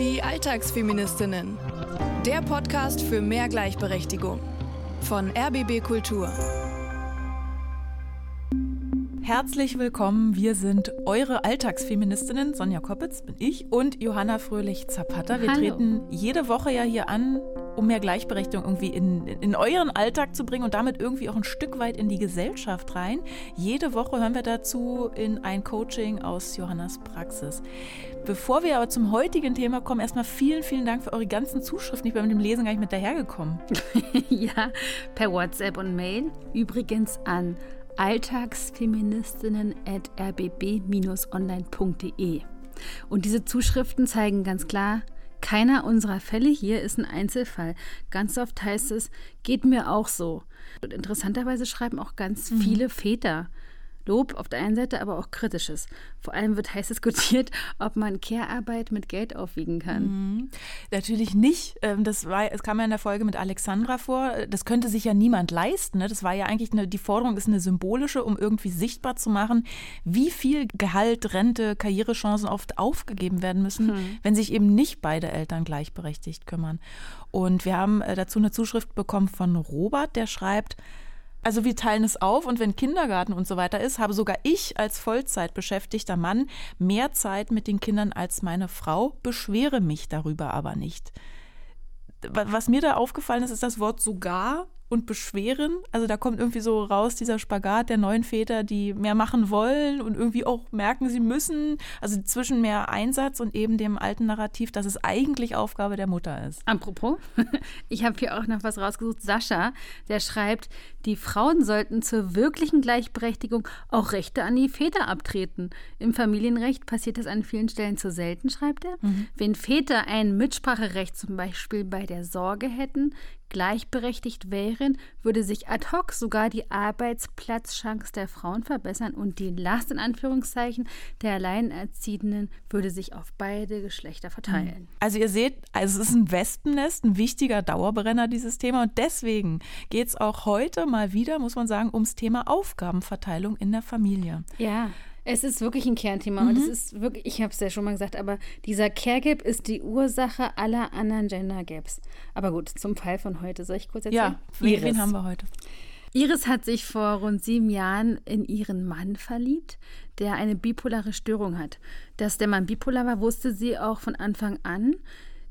Die Alltagsfeministinnen. Der Podcast für mehr Gleichberechtigung von RBB Kultur. Herzlich willkommen, wir sind eure Alltagsfeministinnen, Sonja Koppitz bin ich und Johanna Fröhlich Zapata. Wir treten jede Woche ja hier an, um mehr Gleichberechtigung irgendwie in euren Alltag zu bringen und damit irgendwie auch ein Stück weit in die Gesellschaft rein. Jede Woche hören wir dazu in ein Coaching aus Johannas Praxis. Bevor wir aber zum heutigen Thema kommen, erstmal vielen, vielen Dank für eure ganzen Zuschriften. Ich bin mit dem Lesen gar nicht mit dahergekommen. Ja, per WhatsApp und Mail. Übrigens an alltagsfeministinnen@rbb-online.de. Und diese Zuschriften zeigen ganz klar, keiner unserer Fälle hier ist ein Einzelfall. Ganz oft heißt es, geht mir auch so. Und interessanterweise schreiben auch ganz viele Väter Lob auf der einen Seite, aber auch Kritisches. Vor allem wird heiß diskutiert, ob man Care-Arbeit mit Geld aufwiegen kann. Mhm. Natürlich nicht. Es kam ja in der Folge mit Alexandra vor. Das könnte sich ja niemand leisten. Ne? Das war ja eigentlich, die Forderung ist eine symbolische, um irgendwie sichtbar zu machen, wie viel Gehalt, Rente, Karrierechancen oft aufgegeben werden müssen, wenn sich eben nicht beide Eltern gleichberechtigt kümmern. Und wir haben dazu eine Zuschrift bekommen von Robert, der schreibt, also wir teilen es auf und wenn Kindergarten und so weiter ist, habe sogar ich als vollzeitbeschäftigter Mann mehr Zeit mit den Kindern als meine Frau, beschwere mich darüber aber nicht. Was mir da aufgefallen ist, ist das Wort sogar und beschweren. Also da kommt irgendwie so raus dieser Spagat der neuen Väter, die mehr machen wollen und irgendwie auch merken, sie müssen. Also zwischen mehr Einsatz und eben dem alten Narrativ, dass es eigentlich Aufgabe der Mutter ist. Apropos, ich habe hier auch noch was rausgesucht. Sascha, der schreibt, die Frauen sollten zur wirklichen Gleichberechtigung auch Rechte an die Väter abtreten. Im Familienrecht passiert das an vielen Stellen zu selten, schreibt er. Mhm. Wenn Väter ein Mitspracherecht zum Beispiel bei der Sorge hätten, gleichberechtigt wären, würde sich ad hoc sogar die Arbeitsplatzchance der Frauen verbessern und die Last in Anführungszeichen der Alleinerziehenden würde sich auf beide Geschlechter verteilen. Also ihr seht, also es ist ein Wespennest, ein wichtiger Dauerbrenner dieses Thema und deswegen geht es auch heute mal wieder, muss man sagen, ums Thema Aufgabenverteilung in der Familie. Ja. Es ist wirklich ein Kernthema und es ist wirklich, ich habe es ja schon mal gesagt, aber dieser Care Gap ist die Ursache aller anderen Gender Gaps. Aber gut, zum Fall von heute, soll ich kurz erzählen? Ja, Iris. Wen haben wir heute? Iris hat sich vor rund 7 Jahren in ihren Mann verliebt, der eine bipolare Störung hat. Dass der Mann bipolar war, wusste sie auch von Anfang an.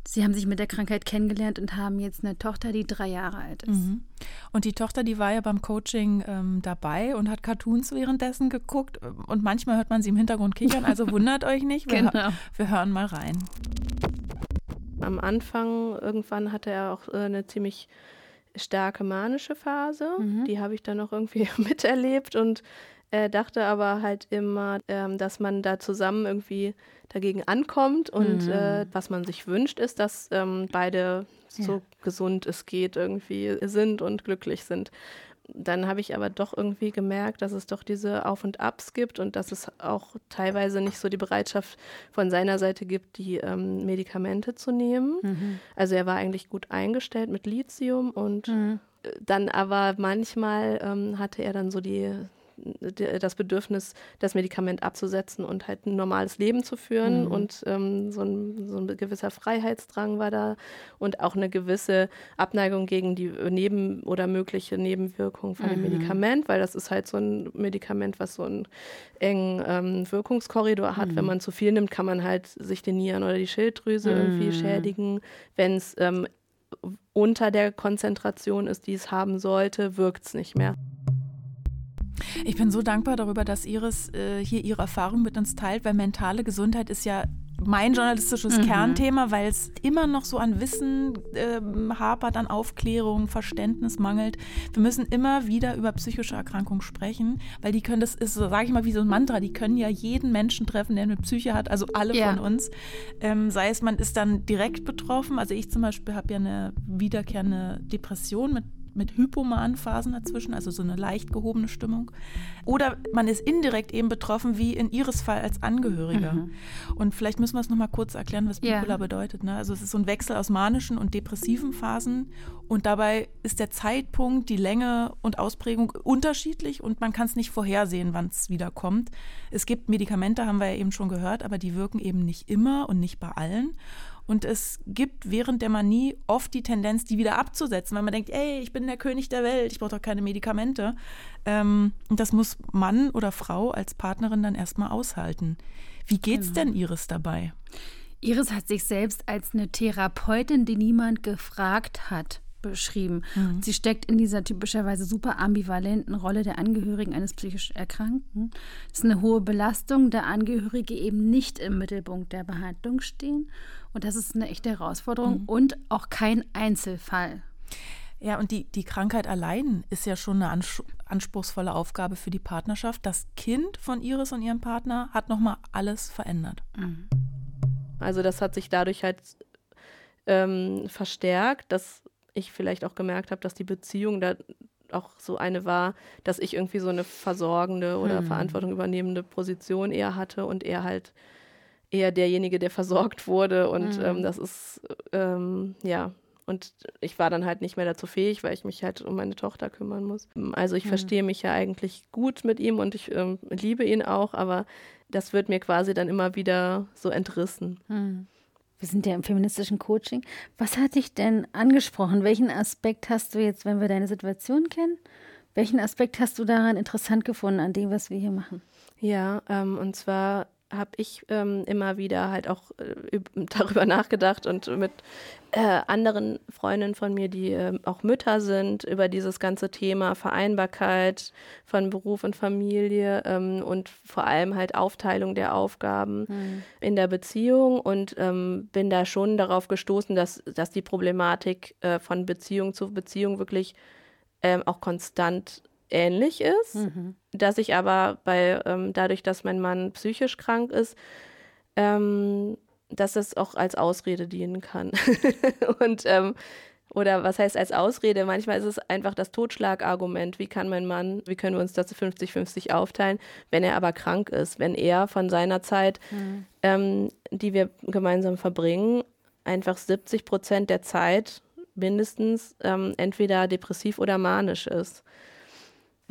Sie haben sich mit der Krankheit kennengelernt und haben jetzt eine Tochter, die 3 Jahre alt ist. Mhm. Und die Tochter, die war ja beim Coaching dabei und hat Cartoons währenddessen geguckt. Und manchmal hört man sie im Hintergrund kichern, also wundert euch nicht. Wir hören mal rein. Am Anfang irgendwann hatte er auch eine ziemlich starke manische Phase. Mhm. Die habe ich dann noch irgendwie miterlebt und dachte aber halt immer, dass man da zusammen irgendwie dagegen ankommt und was man sich wünscht ist, dass beide so gesund es geht irgendwie sind und glücklich sind. Dann habe ich aber doch irgendwie gemerkt, dass es doch diese Auf und Abs gibt und dass es auch teilweise nicht so die Bereitschaft von seiner Seite gibt, die Medikamente zu nehmen. Mhm. Also er war eigentlich gut eingestellt mit Lithium und dann aber manchmal hatte er dann so das Bedürfnis, das Medikament abzusetzen und halt ein normales Leben zu führen und so ein gewisser Freiheitsdrang war da und auch eine gewisse Abneigung gegen die mögliche Nebenwirkung von dem Medikament, weil das ist halt so ein Medikament, was so einen engen Wirkungskorridor hat. Wenn man zu viel nimmt, kann man halt sich die Nieren oder die Schilddrüse irgendwie schädigen. Wenn es unter der Konzentration ist, die es haben sollte, wirkt es nicht mehr. Ich bin so dankbar darüber, dass Iris hier ihre Erfahrung mit uns teilt, weil mentale Gesundheit ist ja mein journalistisches Kernthema, weil es immer noch so an Wissen hapert, an Aufklärung, Verständnis mangelt. Wir müssen immer wieder über psychische Erkrankungen sprechen, weil die können, das ist, sage ich mal, wie so ein Mantra, die können ja jeden Menschen treffen, der eine Psyche hat, also alle von uns. Sei es, man ist dann direkt betroffen, also ich zum Beispiel habe ja eine wiederkehrende Depression mit hypomanen Phasen dazwischen, also so eine leicht gehobene Stimmung. Oder man ist indirekt eben betroffen, wie in Iris Fall als Angehöriger. Mhm. Und vielleicht müssen wir es nochmal kurz erklären, was bipolar bedeutet. Ne? Also es ist so ein Wechsel aus manischen und depressiven Phasen und dabei ist der Zeitpunkt, die Länge und Ausprägung unterschiedlich und man kann es nicht vorhersehen, wann es wieder kommt. Es gibt Medikamente, haben wir ja eben schon gehört, aber die wirken eben nicht immer und nicht bei allen. Und es gibt während der Manie oft die Tendenz, die wieder abzusetzen, weil man denkt, ey, ich bin der König der Welt, ich brauche doch keine Medikamente. Und das muss Mann oder Frau als Partnerin dann erstmal aushalten. Wie geht's denn Iris dabei? Iris hat sich selbst als eine Therapeutin, die niemand gefragt hat, beschrieben. Mhm. Sie steckt in dieser typischerweise super ambivalenten Rolle der Angehörigen eines psychisch Erkrankten. Es ist eine hohe Belastung, da Angehörige eben nicht im Mittelpunkt der Behandlung stehen. Und das ist eine echte Herausforderung und auch kein Einzelfall. Ja, und die Krankheit allein ist ja schon eine anspruchsvolle Aufgabe für die Partnerschaft. Das Kind von Iris und ihrem Partner hat nochmal alles verändert. Mhm. Also das hat sich dadurch halt verstärkt, dass ich vielleicht auch gemerkt habe, dass die Beziehung da auch so eine war, dass ich irgendwie so eine versorgende oder Verantwortung übernehmende Position eher hatte und er halt eher derjenige, der versorgt wurde. Und das ist, und ich war dann halt nicht mehr dazu fähig, weil ich mich halt um meine Tochter kümmern muss. Also ich verstehe mich ja eigentlich gut mit ihm und ich liebe ihn auch, aber das wird mir quasi dann immer wieder so entrissen. Mhm. Wir sind ja im feministischen Coaching. Was hat dich denn angesprochen? Welchen Aspekt hast du jetzt, wenn wir deine Situation kennen, welchen Aspekt hast du daran interessant gefunden, an dem, was wir hier machen? Ja, und zwar habe ich immer wieder halt auch darüber nachgedacht und mit anderen Freundinnen von mir, die auch Mütter sind, über dieses ganze Thema Vereinbarkeit von Beruf und Familie und vor allem halt Aufteilung der Aufgaben in der Beziehung und bin da schon darauf gestoßen, dass die Problematik von Beziehung zu Beziehung wirklich auch konstant ähnlich ist, dass ich aber bei dadurch, dass mein Mann psychisch krank ist, dass das auch als Ausrede dienen kann. Und oder was heißt als Ausrede? Manchmal ist es einfach das Totschlagargument. Wie kann mein Mann, wie können wir uns das 50-50 aufteilen, wenn er aber krank ist, wenn er von seiner Zeit, die wir gemeinsam verbringen, einfach 70% der Zeit mindestens entweder depressiv oder manisch ist.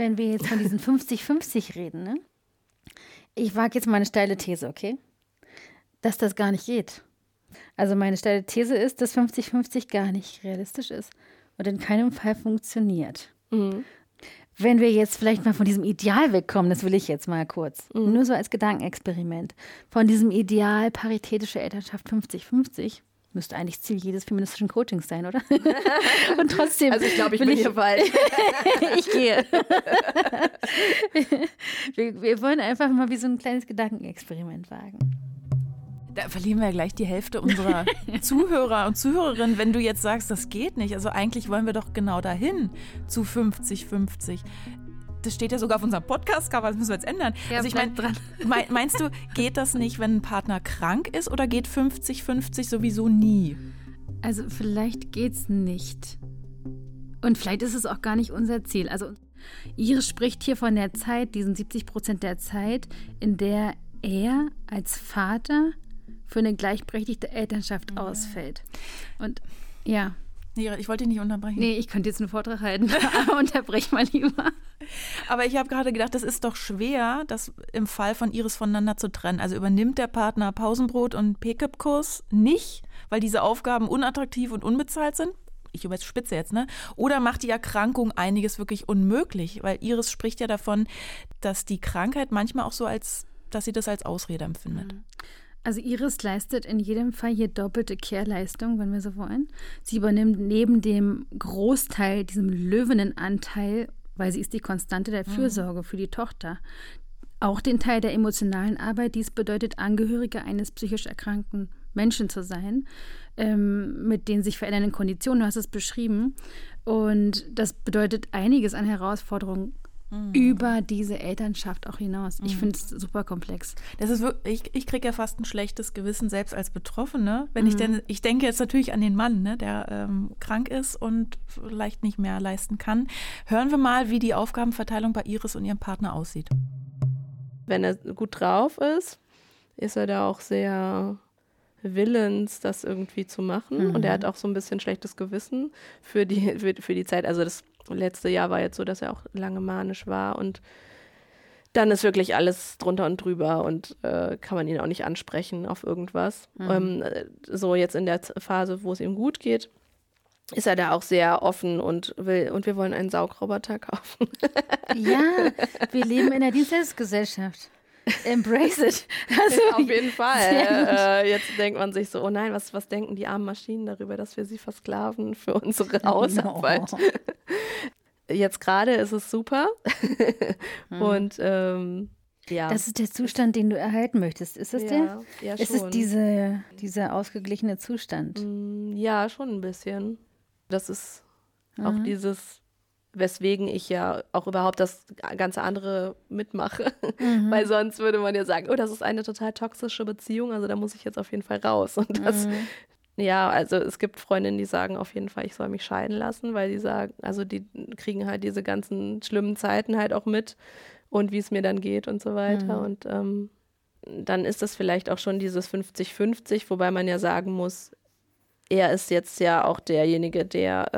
Wenn wir jetzt von diesen 50-50 reden, ne? Ich wage jetzt meine steile These, okay? Dass das gar nicht geht. Also meine steile These ist, dass 50-50 gar nicht realistisch ist und in keinem Fall funktioniert. Mhm. Wenn wir jetzt vielleicht mal von diesem Ideal wegkommen, das will ich jetzt mal kurz, nur so als Gedankenexperiment, von diesem Ideal paritätische Elternschaft 50-50, müsste eigentlich Ziel jedes feministischen Coachings sein, oder? Und trotzdem. Also ich glaube, ich bin hier falsch. Ich gehe. Wir wollen einfach mal wie so ein kleines Gedankenexperiment wagen. Da verlieren wir ja gleich die Hälfte unserer Zuhörer und Zuhörerinnen, wenn du jetzt sagst, das geht nicht. Also eigentlich wollen wir doch genau dahin, zu 50-50. Das steht ja sogar auf unserem Podcast-Cover, das müssen wir jetzt ändern. Ja, also ich meine, meinst du, geht das nicht, wenn ein Partner krank ist oder geht 50-50 sowieso nie? Also vielleicht geht's nicht. Und vielleicht ist es auch gar nicht unser Ziel. Also Iris spricht hier von der Zeit, diesen 70% der Zeit, in der er als Vater für eine gleichberechtigte Elternschaft ausfällt. Und ja. Ich wollte dich nicht unterbrechen. Nee, ich könnte jetzt einen Vortrag halten, aber unterbrech mal lieber. Aber ich habe gerade gedacht, das ist doch schwer, das im Fall von Iris voneinander zu trennen. Also übernimmt der Partner Pausenbrot und Pick-up-Kurs nicht, weil diese Aufgaben unattraktiv und unbezahlt sind. Ich überspitze jetzt, ne? Oder macht die Erkrankung einiges wirklich unmöglich? Weil Iris spricht ja davon, dass die Krankheit manchmal auch so dass sie das als Ausrede empfindet. Mhm. Also Iris leistet in jedem Fall hier doppelte Care-Leistung, wenn wir so wollen. Sie übernimmt neben dem Großteil, diesem Löwenanteil, weil sie ist die Konstante der Fürsorge für die Tochter, auch den Teil der emotionalen Arbeit. Dies bedeutet, Angehörige eines psychisch erkrankten Menschen zu sein, mit den sich verändernden Konditionen, du hast es beschrieben. Und das bedeutet einiges an Herausforderungen über diese Elternschaft auch hinaus. Ich finde es super komplex. Das ist wirklich, ich kriege ja fast ein schlechtes Gewissen, selbst als Betroffene, wenn ich denke jetzt natürlich an den Mann, ne, der krank ist und vielleicht nicht mehr leisten kann. Hören wir mal, wie die Aufgabenverteilung bei Iris und ihrem Partner aussieht. Wenn er gut drauf ist, ist er da auch sehr willens, das irgendwie zu machen. Mhm. Und er hat auch so ein bisschen schlechtes Gewissen für die Zeit. Also das letzte Jahr war jetzt so, dass er auch lange manisch war und dann ist wirklich alles drunter und drüber und kann man ihn auch nicht ansprechen auf irgendwas. Mhm. So jetzt in der Phase, wo es ihm gut geht, ist er da auch sehr offen und will, und wir wollen einen Saugroboter kaufen. Ja, wir leben in der Dienstleistungsgesellschaft. Embrace it. Also, auf jeden Fall. Jetzt denkt man sich so, oh nein, was denken die armen Maschinen darüber, dass wir sie versklaven für unsere Hausarbeit. No. Jetzt gerade ist es super. Und ja. Das ist der Zustand, den du erhalten möchtest. Ist es der? Ja, schon. Ist es dieser ausgeglichene Zustand? Ja, schon ein bisschen. Das ist auch dieses, weswegen ich ja auch überhaupt das ganze andere mitmache. Mhm. Weil sonst würde man ja sagen, oh, das ist eine total toxische Beziehung, also da muss ich jetzt auf jeden Fall raus. Und das, ja, also es gibt Freundinnen, die sagen auf jeden Fall, ich soll mich scheiden lassen, weil die sagen, also die kriegen halt diese ganzen schlimmen Zeiten halt auch mit und wie es mir dann geht und so weiter. Mhm. Und dann ist das vielleicht auch schon dieses 50-50, wobei man ja sagen muss, er ist jetzt ja auch derjenige, der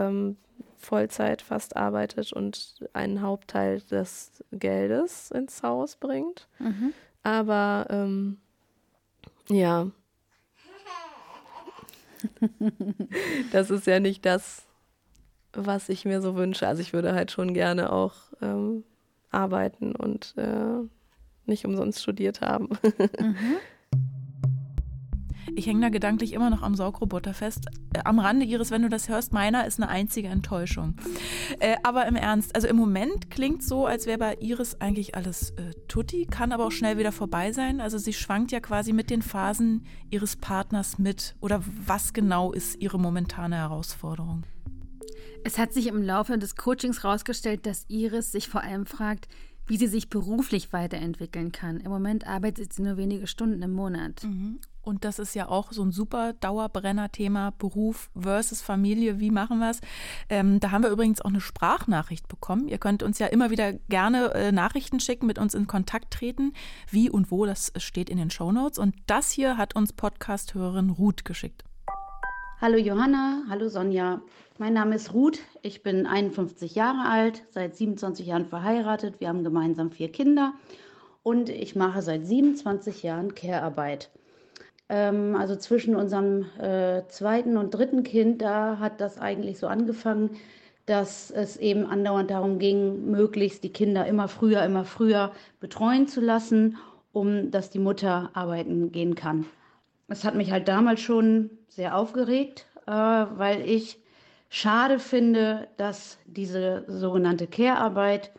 Vollzeit fast arbeitet und einen Hauptteil des Geldes ins Haus bringt. Mhm. Aber ja, das ist ja nicht das, was ich mir so wünsche. Also ich würde halt schon gerne auch arbeiten und nicht umsonst studiert haben. Mhm. Ich hänge da gedanklich immer noch am Saugroboter fest. Am Rande, Iris, wenn du das hörst, meiner ist eine einzige Enttäuschung. Aber im Ernst, also im Moment klingt so, als wäre bei Iris eigentlich alles tutti, kann aber auch schnell wieder vorbei sein. Also sie schwankt ja quasi mit den Phasen ihres Partners mit. Oder was genau ist ihre momentane Herausforderung? Es hat sich im Laufe des Coachings herausgestellt, dass Iris sich vor allem fragt, wie sie sich beruflich weiterentwickeln kann. Im Moment arbeitet sie nur wenige Stunden im Monat. Mhm. Und das ist ja auch so ein super Dauerbrenner-Thema, Beruf versus Familie, wie machen wir es? Da haben wir übrigens auch eine Sprachnachricht bekommen. Ihr könnt uns ja immer wieder gerne Nachrichten schicken, mit uns in Kontakt treten. Wie und wo, das steht in den Shownotes. Und das hier hat uns Podcast-Hörerin Ruth geschickt. Hallo Johanna, hallo Sonja. Mein Name ist Ruth, ich bin 51 Jahre alt, seit 27 Jahren verheiratet. Wir haben gemeinsam 4 Kinder und ich mache seit 27 Jahren Care-Arbeit. Also zwischen unserem zweiten und dritten Kind, da hat das eigentlich so angefangen, dass es eben andauernd darum ging, möglichst die Kinder immer früher betreuen zu lassen, um dass die Mutter arbeiten gehen kann. Das hat mich halt damals schon sehr aufgeregt, weil ich schade finde, dass diese sogenannte Care-Arbeit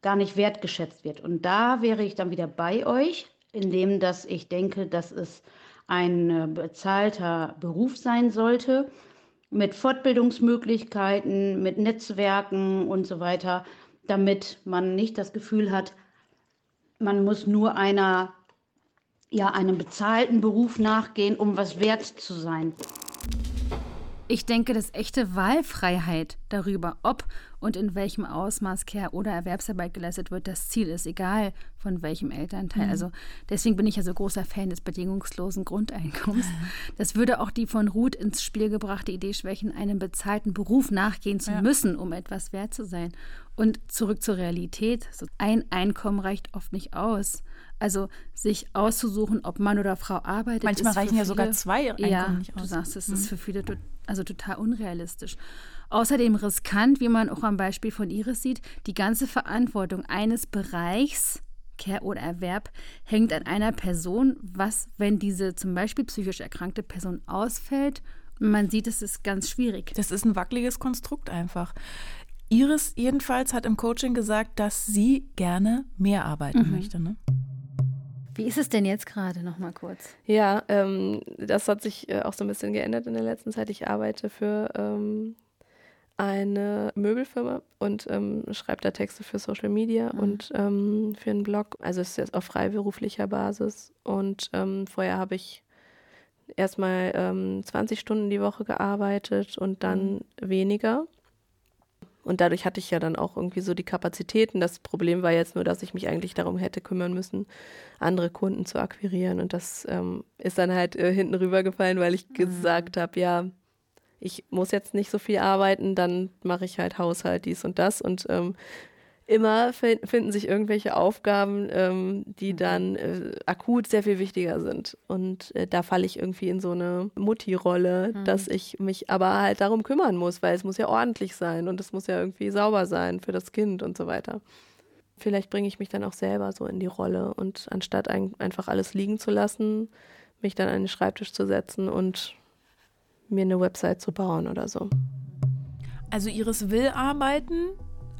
gar nicht wertgeschätzt wird. Und da wäre ich dann wieder bei euch, indem dass ich denke, dass es ein bezahlter Beruf sein sollte, mit Fortbildungsmöglichkeiten, mit Netzwerken und so weiter, damit man nicht das Gefühl hat, man muss nur einem bezahlten Beruf nachgehen, um was wert zu sein. Ich denke, dass echte Wahlfreiheit darüber, ob und in welchem Ausmaß Care- oder Erwerbsarbeit geleistet wird, das Ziel ist, egal von welchem Elternteil. Mhm. Also deswegen bin ich ja so großer Fan des bedingungslosen Grundeinkommens. Das würde auch die von Ruth ins Spiel gebrachte Idee schwächen, einem bezahlten Beruf nachgehen zu müssen, um etwas wert zu sein. Und zurück zur Realität. Ein Einkommen reicht oft nicht aus. Also sich auszusuchen, ob Mann oder Frau arbeitet. Manchmal reichen ja sogar 2 Einkommen nicht aus. Du sagst, es ist für viele total unrealistisch. Außerdem riskant, wie man auch am Beispiel von Iris sieht, die ganze Verantwortung eines Bereichs, Care oder Erwerb, hängt an einer Person, was, wenn diese zum Beispiel psychisch erkrankte Person ausfällt, man sieht, es ist ganz schwierig. Das ist ein wackeliges Konstrukt einfach. Iris jedenfalls hat im Coaching gesagt, dass sie gerne mehr arbeiten möchte, ne? Wie ist es denn jetzt gerade? Noch mal kurz. Ja, das hat sich auch so ein bisschen geändert in der letzten Zeit. Ich arbeite für eine Möbelfirma und schreibe da Texte für Social Media und für einen Blog. Also es ist jetzt auf freiberuflicher Basis. Und vorher habe ich erstmal 20 Stunden die Woche gearbeitet und dann weniger. Und dadurch hatte ich ja dann auch irgendwie so die Kapazitäten. Das Problem war jetzt nur, dass ich mich eigentlich darum hätte kümmern müssen, andere Kunden zu akquirieren. Und das ist dann halt hinten rübergefallen, weil ich gesagt habe, ja, ich muss jetzt nicht so viel arbeiten, dann mache ich halt Haushalt, dies und das. Und immer finden sich irgendwelche Aufgaben, die dann akut sehr viel wichtiger sind. Und da falle ich irgendwie in so eine Mutti-Rolle, dass ich mich aber halt darum kümmern muss, weil es muss ja ordentlich sein und es muss ja irgendwie sauber sein für das Kind und so weiter. Vielleicht bringe ich mich dann auch selber so in die Rolle und anstatt einfach alles liegen zu lassen, mich dann an den Schreibtisch zu setzen und mir eine Website zu bauen oder so. Also Iris will arbeiten,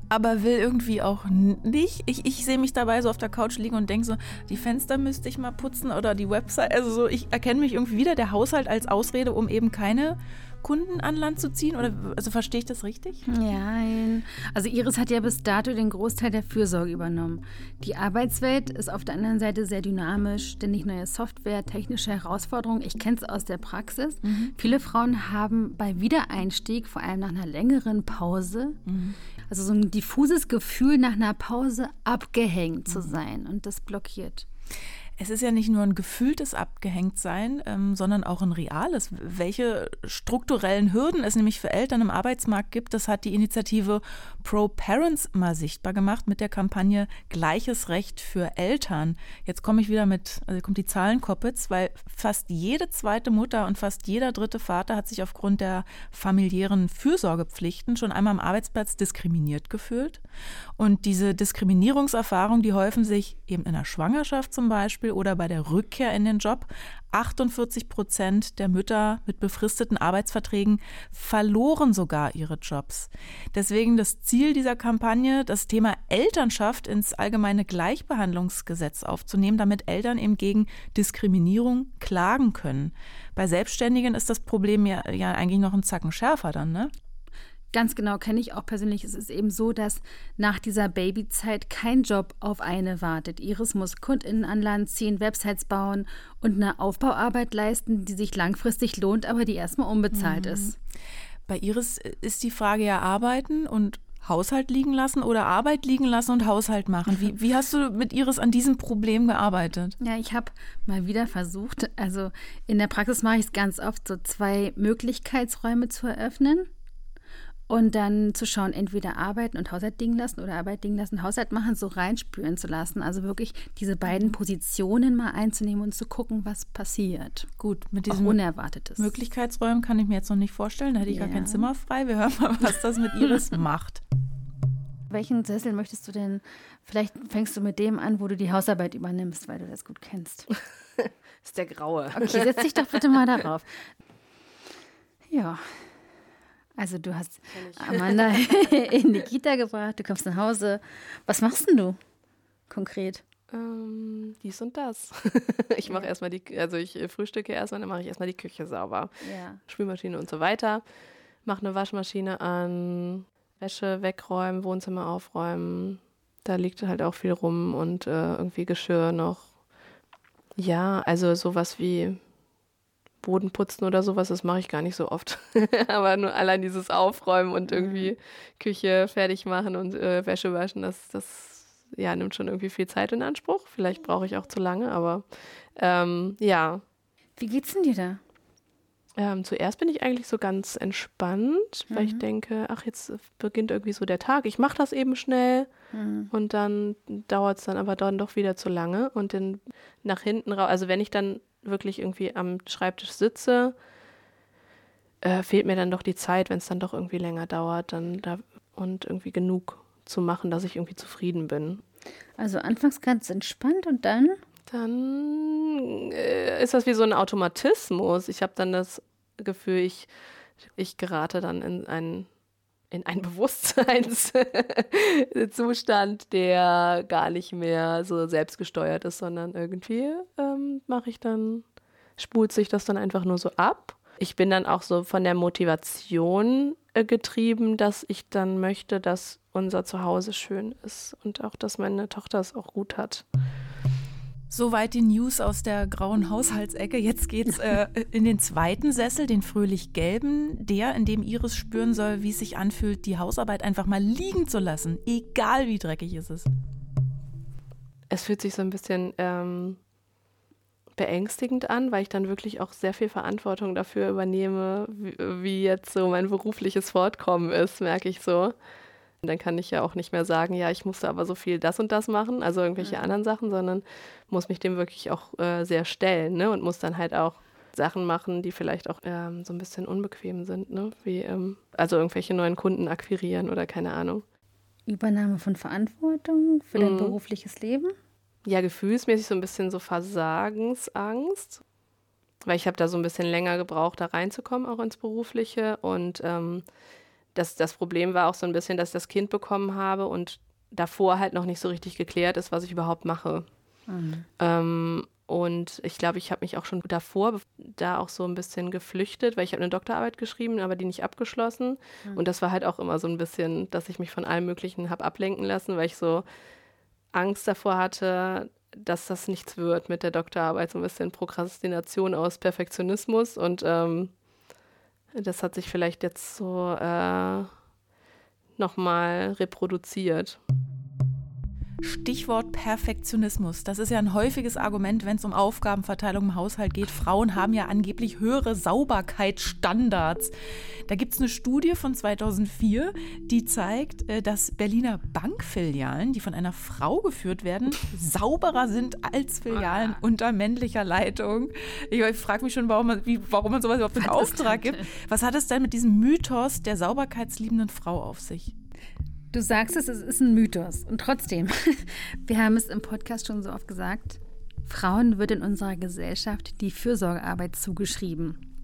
aber will irgendwie auch nicht. Ich sehe mich dabei so auf der Couch liegen und denke so, die Fenster müsste ich mal putzen oder die Website. Also so, ich erkenne mich irgendwie wieder, der Haushalt als Ausrede, um eben keine Kunden an Land zu ziehen? Oder, also verstehe ich das richtig? Nein. Also Iris hat ja bis dato den Großteil der Fürsorge übernommen. Die Arbeitswelt ist auf der anderen Seite sehr dynamisch, ständig neue Software, technische Herausforderungen. Ich kenne es aus der Praxis. Mhm. Viele Frauen haben bei Wiedereinstieg, vor allem nach einer längeren Pause, also so ein diffuses Gefühl, nach einer Pause abgehängt zu sein und das blockiert. Es ist ja nicht nur ein gefühltes Abgehängtsein, sondern auch ein reales. Welche strukturellen Hürden es nämlich für Eltern im Arbeitsmarkt gibt, das hat die Initiative Pro Parents mal sichtbar gemacht mit der Kampagne Gleiches Recht für Eltern. Jetzt komme ich wieder kommt die Zahlenkoppitz, weil fast jede zweite Mutter und fast jeder dritte Vater hat sich aufgrund der familiären Fürsorgepflichten schon einmal am Arbeitsplatz diskriminiert gefühlt. Und diese Diskriminierungserfahrungen, die häufen sich eben in der Schwangerschaft zum Beispiel oder bei der Rückkehr in den Job. 48% der Mütter mit befristeten Arbeitsverträgen verloren sogar ihre Jobs. Deswegen das Ziel dieser Kampagne, das Thema Elternschaft ins allgemeine Gleichbehandlungsgesetz aufzunehmen, damit Eltern eben gegen Diskriminierung klagen können. Bei Selbstständigen ist das Problem ja eigentlich noch ein Zacken schärfer dann, ne? Ganz genau, kenne ich auch persönlich. Es ist eben so, dass nach dieser Babyzeit kein Job auf eine wartet. Iris muss KundInnen an Land ziehen, Websites bauen und eine Aufbauarbeit leisten, die sich langfristig lohnt, aber die erstmal unbezahlt ist. Bei Iris ist die Frage ja arbeiten und Haushalt liegen lassen oder Arbeit liegen lassen und Haushalt machen. Wie hast du mit Iris an diesem Problem gearbeitet? Ja, ich habe mal wieder versucht, also in der Praxis mache ich es ganz oft, so 2 Möglichkeitsräume zu eröffnen. Und dann zu schauen, entweder arbeiten und Haushalt liegen lassen oder Arbeit liegen lassen, Haushalt machen, so reinspüren zu lassen. Also wirklich diese beiden Positionen mal einzunehmen und zu gucken, was passiert. Gut, mit diesem Unerwartetes. Möglichkeitsräumen kann ich mir jetzt noch nicht vorstellen, da hätte ich gar kein Zimmer frei. Wir hören mal, was das mit Iris macht. Welchen Sessel möchtest du denn, vielleicht fängst du mit dem an, wo du die Hausarbeit übernimmst, weil du das gut kennst. Ist der graue. Okay, setz dich doch bitte mal darauf. Ja. Also du hast Amanda in die Kita gebracht, du kommst nach Hause. Was machst denn du konkret? Dies und das. Ich mache erstmal ich frühstücke erstmal, dann mache ich erstmal die Küche sauber. Ja. Spülmaschine und so weiter. Mache eine Waschmaschine an, Wäsche wegräumen, Wohnzimmer aufräumen. Da liegt halt auch viel rum und irgendwie Geschirr noch. Ja, also sowas wie Boden putzen oder sowas, das mache ich gar nicht so oft. Aber nur allein dieses Aufräumen und irgendwie Küche fertig machen und Wäsche waschen, das nimmt schon irgendwie viel Zeit in Anspruch. Vielleicht brauche ich auch zu lange, aber ja. Wie geht's denn dir da? Zuerst bin ich eigentlich so ganz entspannt, weil ich denke, jetzt beginnt irgendwie so der Tag. Ich mache das eben schnell und dann dauert es dann aber dann doch wieder zu lange und dann nach hinten raus. Also wenn ich dann wirklich irgendwie am Schreibtisch sitze, fehlt mir dann doch die Zeit, wenn es dann doch irgendwie länger dauert und irgendwie genug zu machen, dass ich irgendwie zufrieden bin. Also anfangs ganz entspannt und dann? Dann ist das wie so ein Automatismus. Ich habe dann das Gefühl, ich gerate dann in einen Bewusstseinszustand, der gar nicht mehr so selbstgesteuert ist, sondern irgendwie mache ich dann, spult sich das dann einfach nur so ab. Ich bin dann auch so von der Motivation getrieben, dass ich dann möchte, dass unser Zuhause schön ist und auch, dass meine Tochter es auch gut hat. Soweit die News aus der grauen Haushaltsecke. Jetzt geht's in den zweiten Sessel, den fröhlich-gelben, in dem Iris spüren soll, wie es sich anfühlt, die Hausarbeit einfach mal liegen zu lassen, egal wie dreckig es ist. Es fühlt sich so ein bisschen beängstigend an, weil ich dann wirklich auch sehr viel Verantwortung dafür übernehme, wie jetzt so mein berufliches Fortkommen ist, merke ich so. Dann kann ich ja auch nicht mehr sagen, ja, ich musste aber so viel das und das machen, also irgendwelche anderen Sachen, sondern muss mich dem wirklich auch sehr stellen, ne? Und muss dann halt auch Sachen machen, die vielleicht auch so ein bisschen unbequem sind, ne? Wie also irgendwelche neuen Kunden akquirieren oder keine Ahnung. Übernahme von Verantwortung für dein berufliches Leben? Ja, gefühlsmäßig so ein bisschen so Versagensangst, weil ich habe da so ein bisschen länger gebraucht, da reinzukommen, auch ins Berufliche. Und das Problem war auch so ein bisschen, dass ich das Kind bekommen habe und davor halt noch nicht so richtig geklärt ist, was ich überhaupt mache. Mhm. Und ich glaube, ich habe mich auch schon davor da auch so ein bisschen geflüchtet, weil ich habe eine Doktorarbeit geschrieben, aber die nicht abgeschlossen. Mhm. Und das war halt auch immer so ein bisschen, dass ich mich von allem Möglichen habe ablenken lassen, weil ich so Angst davor hatte, dass das nichts wird mit der Doktorarbeit. So ein bisschen Prokrastination aus Perfektionismus. Und das hat sich vielleicht jetzt so nochmal reproduziert. Stichwort Perfektionismus. Das ist ja ein häufiges Argument, wenn es um Aufgabenverteilung im Haushalt geht. Frauen haben ja angeblich höhere Sauberkeitsstandards. Da gibt es eine Studie von 2004, die zeigt, dass Berliner Bankfilialen, die von einer Frau geführt werden, sauberer sind als Filialen unter männlicher Leitung. Ich frage mich schon, warum man sowas überhaupt in Auftrag gibt. Was hat es denn mit diesem Mythos der sauberkeitsliebenden Frau auf sich? Du sagst es, es ist ein Mythos. Und trotzdem, wir haben es im Podcast schon so oft gesagt, Frauen wird in unserer Gesellschaft die Fürsorgearbeit zugeschrieben.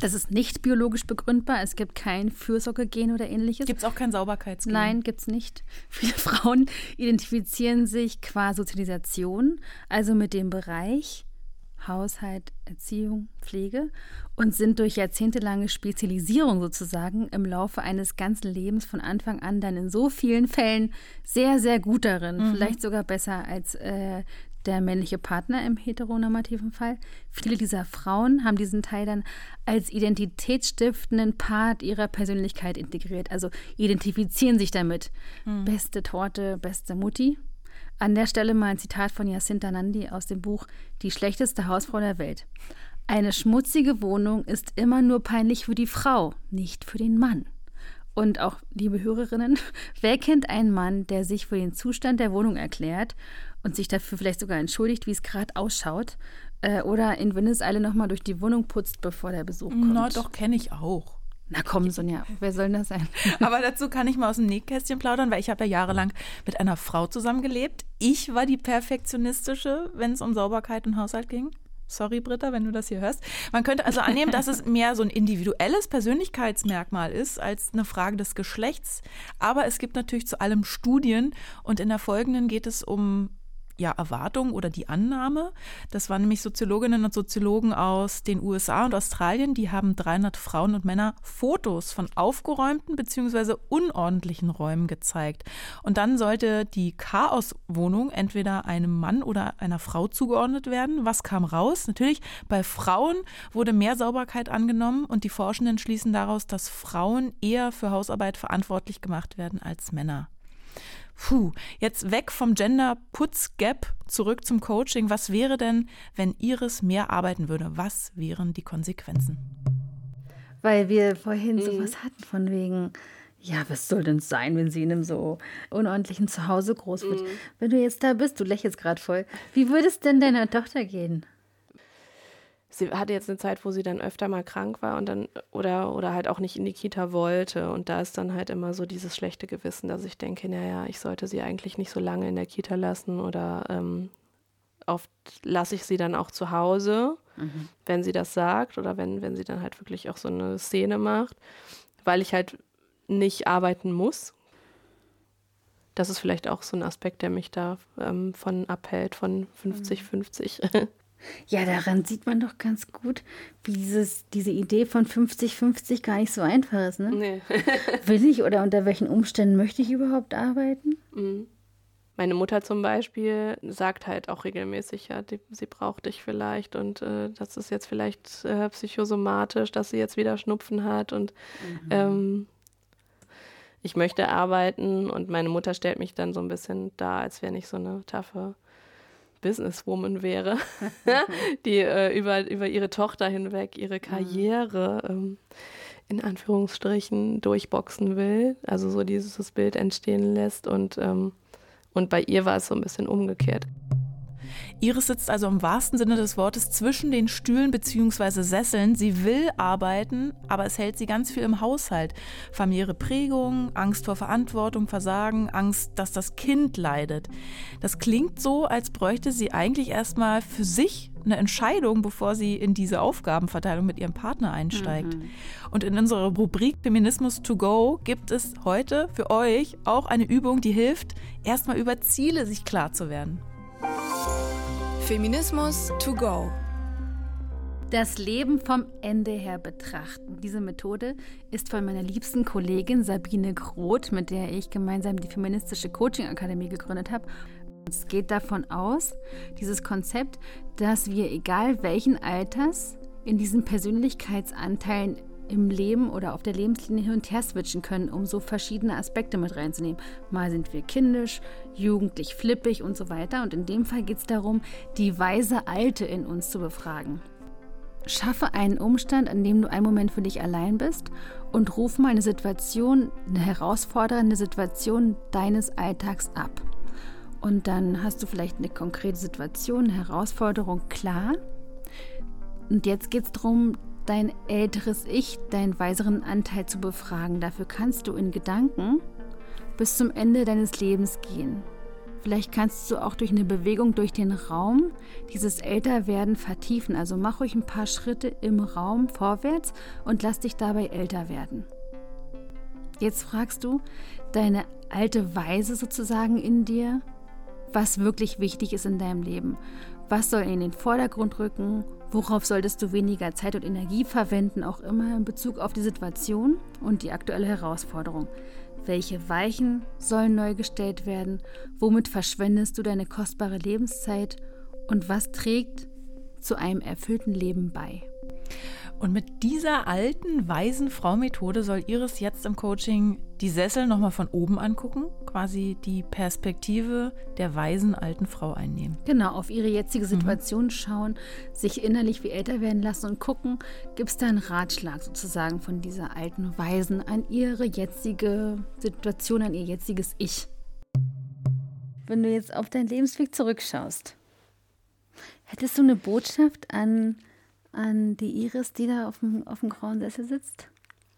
Das ist nicht biologisch begründbar. Es gibt kein Fürsorgegen oder ähnliches. Gibt es auch kein Sauberkeitsgen? Nein, gibt es nicht. Viele Frauen identifizieren sich qua Sozialisation, also mit dem Bereich Haushalt, Erziehung, Pflege und sind durch jahrzehntelange Spezialisierung sozusagen im Laufe eines ganzen Lebens von Anfang an dann in so vielen Fällen sehr, sehr gut darin, vielleicht sogar besser als der männliche Partner im heteronormativen Fall. Viele dieser Frauen haben diesen Teil dann als identitätsstiftenden Part ihrer Persönlichkeit integriert, also identifizieren sich damit. Beste Torte, beste Mutti. An der Stelle mal ein Zitat von Jacinta Nandi aus dem Buch Die schlechteste Hausfrau der Welt. Eine schmutzige Wohnung ist immer nur peinlich für die Frau, nicht für den Mann. Und auch, liebe Hörerinnen, wer kennt einen Mann, der sich für den Zustand der Wohnung erklärt und sich dafür vielleicht sogar entschuldigt, wie es gerade ausschaut, oder in Windeseile alle nochmal durch die Wohnung putzt, bevor der Besuch kommt? Na doch, kenne ich auch. Na komm, Sonja, wer soll das sein? Aber dazu kann ich mal aus dem Nähkästchen plaudern, weil ich habe ja jahrelang mit einer Frau zusammengelebt. Ich war die Perfektionistische, wenn es um Sauberkeit und Haushalt ging. Sorry, Britta, wenn du das hier hörst. Man könnte also annehmen, dass es mehr so ein individuelles Persönlichkeitsmerkmal ist als eine Frage des Geschlechts. Aber es gibt natürlich zu allem Studien und in der folgenden geht es um Erwartung oder die Annahme. Das waren nämlich Soziologinnen und Soziologen aus den USA und Australien. Die haben 300 Frauen und Männer Fotos von aufgeräumten bzw. unordentlichen Räumen gezeigt. Und dann sollte die Chaoswohnung entweder einem Mann oder einer Frau zugeordnet werden. Was kam raus? Natürlich, bei Frauen wurde mehr Sauberkeit angenommen und die Forschenden schließen daraus, dass Frauen eher für Hausarbeit verantwortlich gemacht werden als Männer. Puh, jetzt weg vom Gender-Putz-Gap, zurück zum Coaching. Was wäre denn, wenn Iris mehr arbeiten würde? Was wären die Konsequenzen? Weil wir vorhin sowas hatten von wegen, ja, was soll denn sein, wenn sie in einem so unordentlichen Zuhause groß wird? Wenn du jetzt da bist, du lächelst gerade voll. Wie würde es denn deiner Tochter gehen? Sie hatte jetzt eine Zeit, wo sie dann öfter mal krank war und dann oder halt auch nicht in die Kita wollte. Und da ist dann halt immer so dieses schlechte Gewissen, dass ich denke, naja, ich sollte sie eigentlich nicht so lange in der Kita lassen oder oft lasse ich sie dann auch zu Hause, wenn sie das sagt oder wenn sie dann halt wirklich auch so eine Szene macht, weil ich halt nicht arbeiten muss. Das ist vielleicht auch so ein Aspekt, der mich da von abhält, von 50-50. Ja, daran sieht man doch ganz gut, wie diese Idee von 50-50 gar nicht so einfach ist, ne? Nee. Will ich oder unter welchen Umständen möchte ich überhaupt arbeiten? Meine Mutter zum Beispiel sagt halt auch regelmäßig, ja, sie braucht dich vielleicht und das ist jetzt vielleicht psychosomatisch, dass sie jetzt wieder Schnupfen hat und ich möchte arbeiten und meine Mutter stellt mich dann so ein bisschen dar, als wäre ich so eine taffe Businesswoman wäre, die über ihre Tochter hinweg ihre Karriere in Anführungsstrichen durchboxen will, also so dieses Bild entstehen lässt und bei ihr war es so ein bisschen umgekehrt. Iris sitzt also im wahrsten Sinne des Wortes zwischen den Stühlen bzw. Sesseln. Sie will arbeiten, aber es hält sie ganz viel im Haushalt. Familiäre Prägung, Angst vor Verantwortung, Versagen, Angst, dass das Kind leidet. Das klingt so, als bräuchte sie eigentlich erstmal für sich eine Entscheidung, bevor sie in diese Aufgabenverteilung mit ihrem Partner einsteigt. Mhm. Und in unserer Rubrik Feminismus to go gibt es heute für euch auch eine Übung, die hilft, erstmal über Ziele sich klar zu werden. Feminismus to go. Das Leben vom Ende her betrachten. Diese Methode ist von meiner liebsten Kollegin Sabine Groth, mit der ich gemeinsam die Feministische Coaching Akademie gegründet habe. Es geht davon aus, dieses Konzept, dass wir egal welchen Alters in diesen Persönlichkeitsanteilen im Leben oder auf der Lebenslinie hin und her switchen können, um so verschiedene Aspekte mit reinzunehmen. Mal sind wir kindisch, jugendlich, flippig und so weiter. Und in dem Fall geht es darum, die weise Alte in uns zu befragen. Schaffe einen Umstand, an dem du einen Moment für dich allein bist und ruf mal eine Situation, eine herausfordernde Situation deines Alltags ab. Und dann hast du vielleicht eine konkrete Situation, eine Herausforderung, klar. Und jetzt geht es darum, dein älteres Ich, deinen weiseren Anteil zu befragen. Dafür kannst du in Gedanken bis zum Ende deines Lebens gehen. Vielleicht kannst du auch durch eine Bewegung durch den Raum dieses Älterwerden vertiefen. Also mach ruhig ein paar Schritte im Raum vorwärts und lass dich dabei älter werden. Jetzt fragst du deine alte Weise sozusagen in dir, was wirklich wichtig ist in deinem Leben. Was soll in den Vordergrund rücken? Worauf solltest du weniger Zeit und Energie verwenden, auch immer in Bezug auf die Situation und die aktuelle Herausforderung? Welche Weichen sollen neu gestellt werden? Womit verschwendest du deine kostbare Lebenszeit? Und was trägt zu einem erfüllten Leben bei? Und mit dieser alten, weisen Frau-Methode soll Iris jetzt im Coaching die Sessel nochmal von oben angucken, quasi die Perspektive der weisen alten Frau einnehmen. Genau, auf ihre jetzige Situation schauen, sich innerlich wie älter werden lassen und gucken, gibt es da einen Ratschlag sozusagen von dieser alten Weisen an ihre jetzige Situation, an ihr jetziges Ich. Wenn du jetzt auf deinen Lebensweg zurückschaust, hättest du eine Botschaft an die Iris, die da auf dem grauen Sessel sitzt?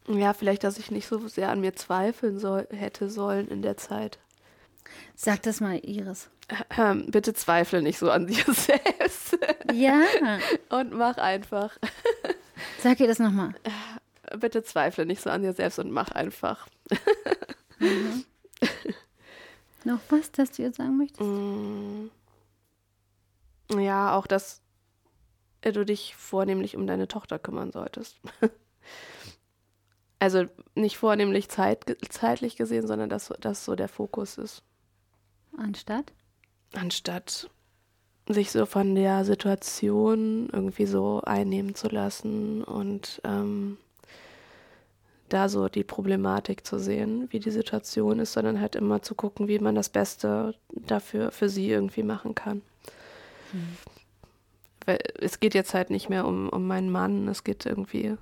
Ja, vielleicht, dass ich nicht so sehr an mir zweifeln hätte sollen in der Zeit. Sag das mal, Iris. Bitte zweifle nicht so an dir selbst. Ja. Und mach einfach. Sag ihr das nochmal. Bitte zweifle nicht so an dir selbst und mach einfach. Mhm. Noch was, das du jetzt sagen möchtest? Ja, auch das, du dich vornehmlich um deine Tochter kümmern solltest. Also nicht vornehmlich zeitlich gesehen, sondern dass das so der Fokus ist. Anstatt sich so von der Situation irgendwie so einnehmen zu lassen und da so die Problematik zu sehen, wie die Situation ist, sondern halt immer zu gucken, wie man das Beste dafür für sie irgendwie machen kann. Hm. Weil es geht jetzt halt nicht mehr um meinen Mann, es geht irgendwie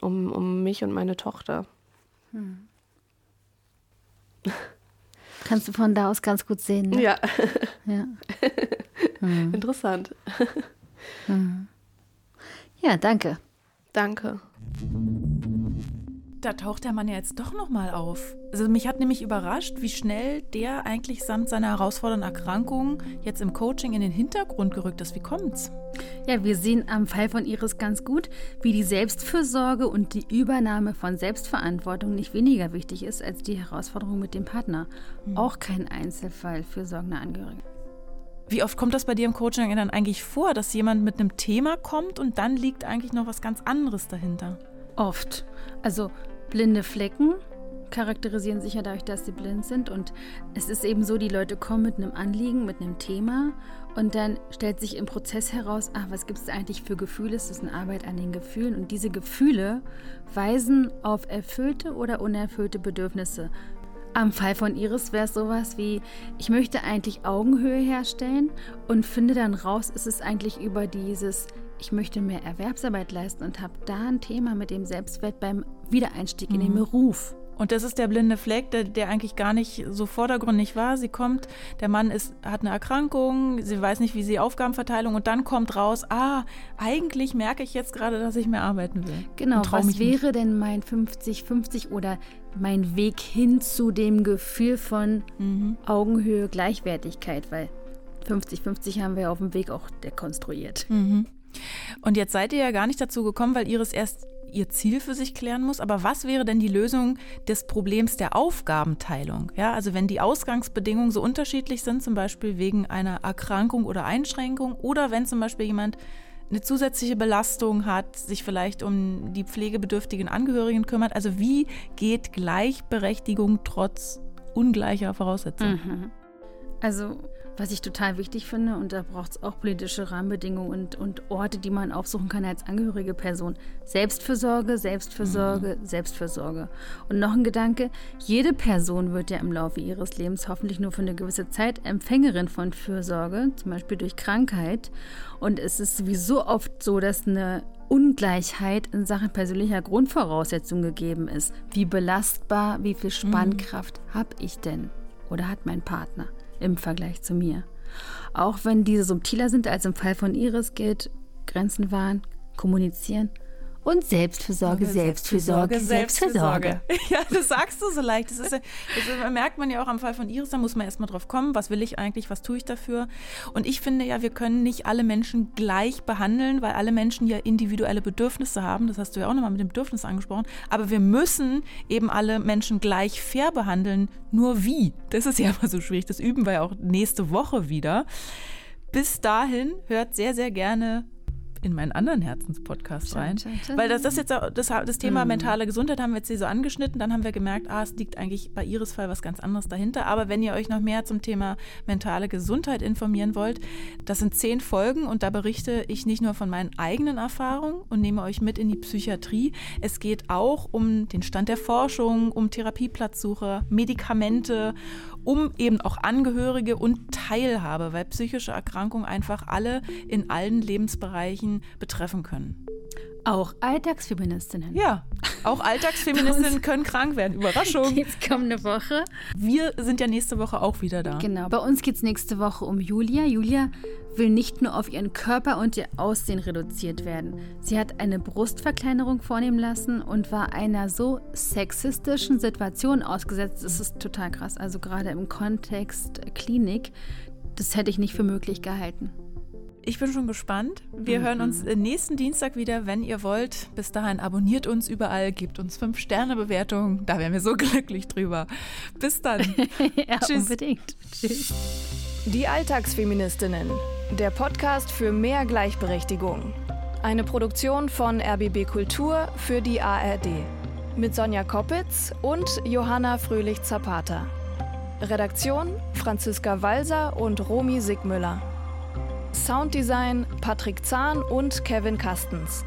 um mich und meine Tochter. Hm. Kannst du von da aus ganz gut sehen, ne? Ja. Hm. Interessant. Hm. Ja, danke. Danke. Da taucht der Mann ja jetzt doch nochmal auf. Also mich hat nämlich überrascht, wie schnell der eigentlich samt seiner herausfordernden Erkrankung jetzt im Coaching in den Hintergrund gerückt ist. Wie kommt's? Ja, wir sehen am Fall von Iris ganz gut, wie die Selbstfürsorge und die Übernahme von Selbstverantwortung nicht weniger wichtig ist als die Herausforderung mit dem Partner. Mhm. Auch kein Einzelfall für sorgende Angehörige. Wie oft kommt das bei dir im Coaching dann eigentlich vor, dass jemand mit einem Thema kommt und dann liegt eigentlich noch was ganz anderes dahinter? Oft. Also blinde Flecken charakterisieren sich ja dadurch, dass sie blind sind. Und es ist eben so, die Leute kommen mit einem Anliegen, mit einem Thema und dann stellt sich im Prozess heraus, was gibt es eigentlich für Gefühle? Es ist eine Arbeit an den Gefühlen und diese Gefühle weisen auf erfüllte oder unerfüllte Bedürfnisse. Am Fall von Iris wäre es sowas wie, ich möchte eigentlich Augenhöhe herstellen und finde dann raus, ist es eigentlich über dieses, ich möchte mehr Erwerbsarbeit leisten und habe da ein Thema mit dem Selbstwert beim Wiedereinstieg in den Beruf. Und das ist der blinde Fleck, der eigentlich gar nicht so vordergründig war. Sie kommt, der Mann hat eine Erkrankung, sie weiß nicht, wie sie Aufgabenverteilung, und dann kommt raus, eigentlich merke ich jetzt gerade, dass ich mehr arbeiten will. Genau, was wäre denn mein 50-50 oder mein Weg hin zu dem Gefühl von Augenhöhe, Gleichwertigkeit, weil 50-50 haben wir auf dem Weg auch dekonstruiert. Mhm. Und jetzt seid ihr ja gar nicht dazu gekommen, weil Iris erst ihr Ziel für sich klären muss. Aber was wäre denn die Lösung des Problems der Aufgabenteilung? Ja, also wenn die Ausgangsbedingungen so unterschiedlich sind, zum Beispiel wegen einer Erkrankung oder Einschränkung, oder wenn zum Beispiel jemand eine zusätzliche Belastung hat, sich vielleicht um die pflegebedürftigen Angehörigen kümmert. Also wie geht Gleichberechtigung trotz ungleicher Voraussetzungen? Mhm. Also was ich total wichtig finde, und da braucht es auch politische Rahmenbedingungen und Orte, die man aufsuchen kann als angehörige Person. Selbstfürsorge, Selbstfürsorge, Selbstfürsorge. Und noch ein Gedanke, jede Person wird ja im Laufe ihres Lebens hoffentlich nur für eine gewisse Zeit Empfängerin von Fürsorge, zum Beispiel durch Krankheit. Und es ist sowieso oft so, dass eine Ungleichheit in Sachen persönlicher Grundvoraussetzungen gegeben ist. Wie belastbar, wie viel Spannkraft habe ich denn oder hat mein Partner im Vergleich zu mir. Auch wenn diese subtiler sind als im Fall von Iris, gilt: Grenzen wahren, kommunizieren und Selbstfürsorge, Selbstfürsorge, Selbstfürsorge. Ja, das sagst du so leicht. Das merkt man ja auch am Fall von Iris, da muss man erstmal drauf kommen, was will ich eigentlich, was tue ich dafür? Und ich finde ja, wir können nicht alle Menschen gleich behandeln, weil alle Menschen ja individuelle Bedürfnisse haben, das hast du ja auch nochmal mit dem Bedürfnis angesprochen, aber wir müssen eben alle Menschen gleich fair behandeln, nur wie? Das ist ja immer so schwierig, das üben wir ja auch nächste Woche wieder. Bis dahin hört sehr, sehr gerne in meinen anderen Herzenspodcast rein. Weil das jetzt das Thema mentale Gesundheit haben wir jetzt hier so angeschnitten, dann haben wir gemerkt, es liegt eigentlich bei Iris Fall was ganz anderes dahinter. Aber wenn ihr euch noch mehr zum Thema mentale Gesundheit informieren wollt, das sind 10 Folgen und da berichte ich nicht nur von meinen eigenen Erfahrungen und nehme euch mit in die Psychiatrie. Es geht auch um den Stand der Forschung, um Therapieplatzsuche, Medikamente, um eben auch Angehörige und Teilhabe, weil psychische Erkrankungen einfach alle in allen Lebensbereichen betreffen können. Auch Alltagsfeministinnen. Ja, auch Alltagsfeministinnen können krank werden. Überraschung. Jetzt kommt eine Woche. Wir sind ja nächste Woche auch wieder da. Genau, bei uns geht es nächste Woche um Julia. Julia will nicht nur auf ihren Körper und ihr Aussehen reduziert werden. Sie hat eine Brustverkleinerung vornehmen lassen und war einer so sexistischen Situation ausgesetzt. Das ist total krass. Also gerade im Kontext Klinik, das hätte ich nicht für möglich gehalten. Ich bin schon gespannt. Wir hören uns nächsten Dienstag wieder, wenn ihr wollt. Bis dahin abonniert uns überall, gebt uns 5-Sterne-Bewertungen. Da wären wir so glücklich drüber. Bis dann. Ja, tschüss. Unbedingt. Tschüss. Die Alltagsfeministinnen. Der Podcast für mehr Gleichberechtigung. Eine Produktion von RBB Kultur für die ARD. Mit Sonja Koppitz und Johanna Fröhlich Zapata. Redaktion Franziska Walser und Romy Sigmüller. Sounddesign Patrick Zahn und Kevin Kastens.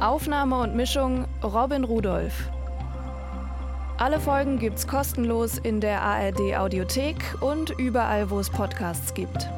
Aufnahme und Mischung Robin Rudolph. Alle Folgen gibt's kostenlos in der ARD-Audiothek und überall, wo es Podcasts gibt.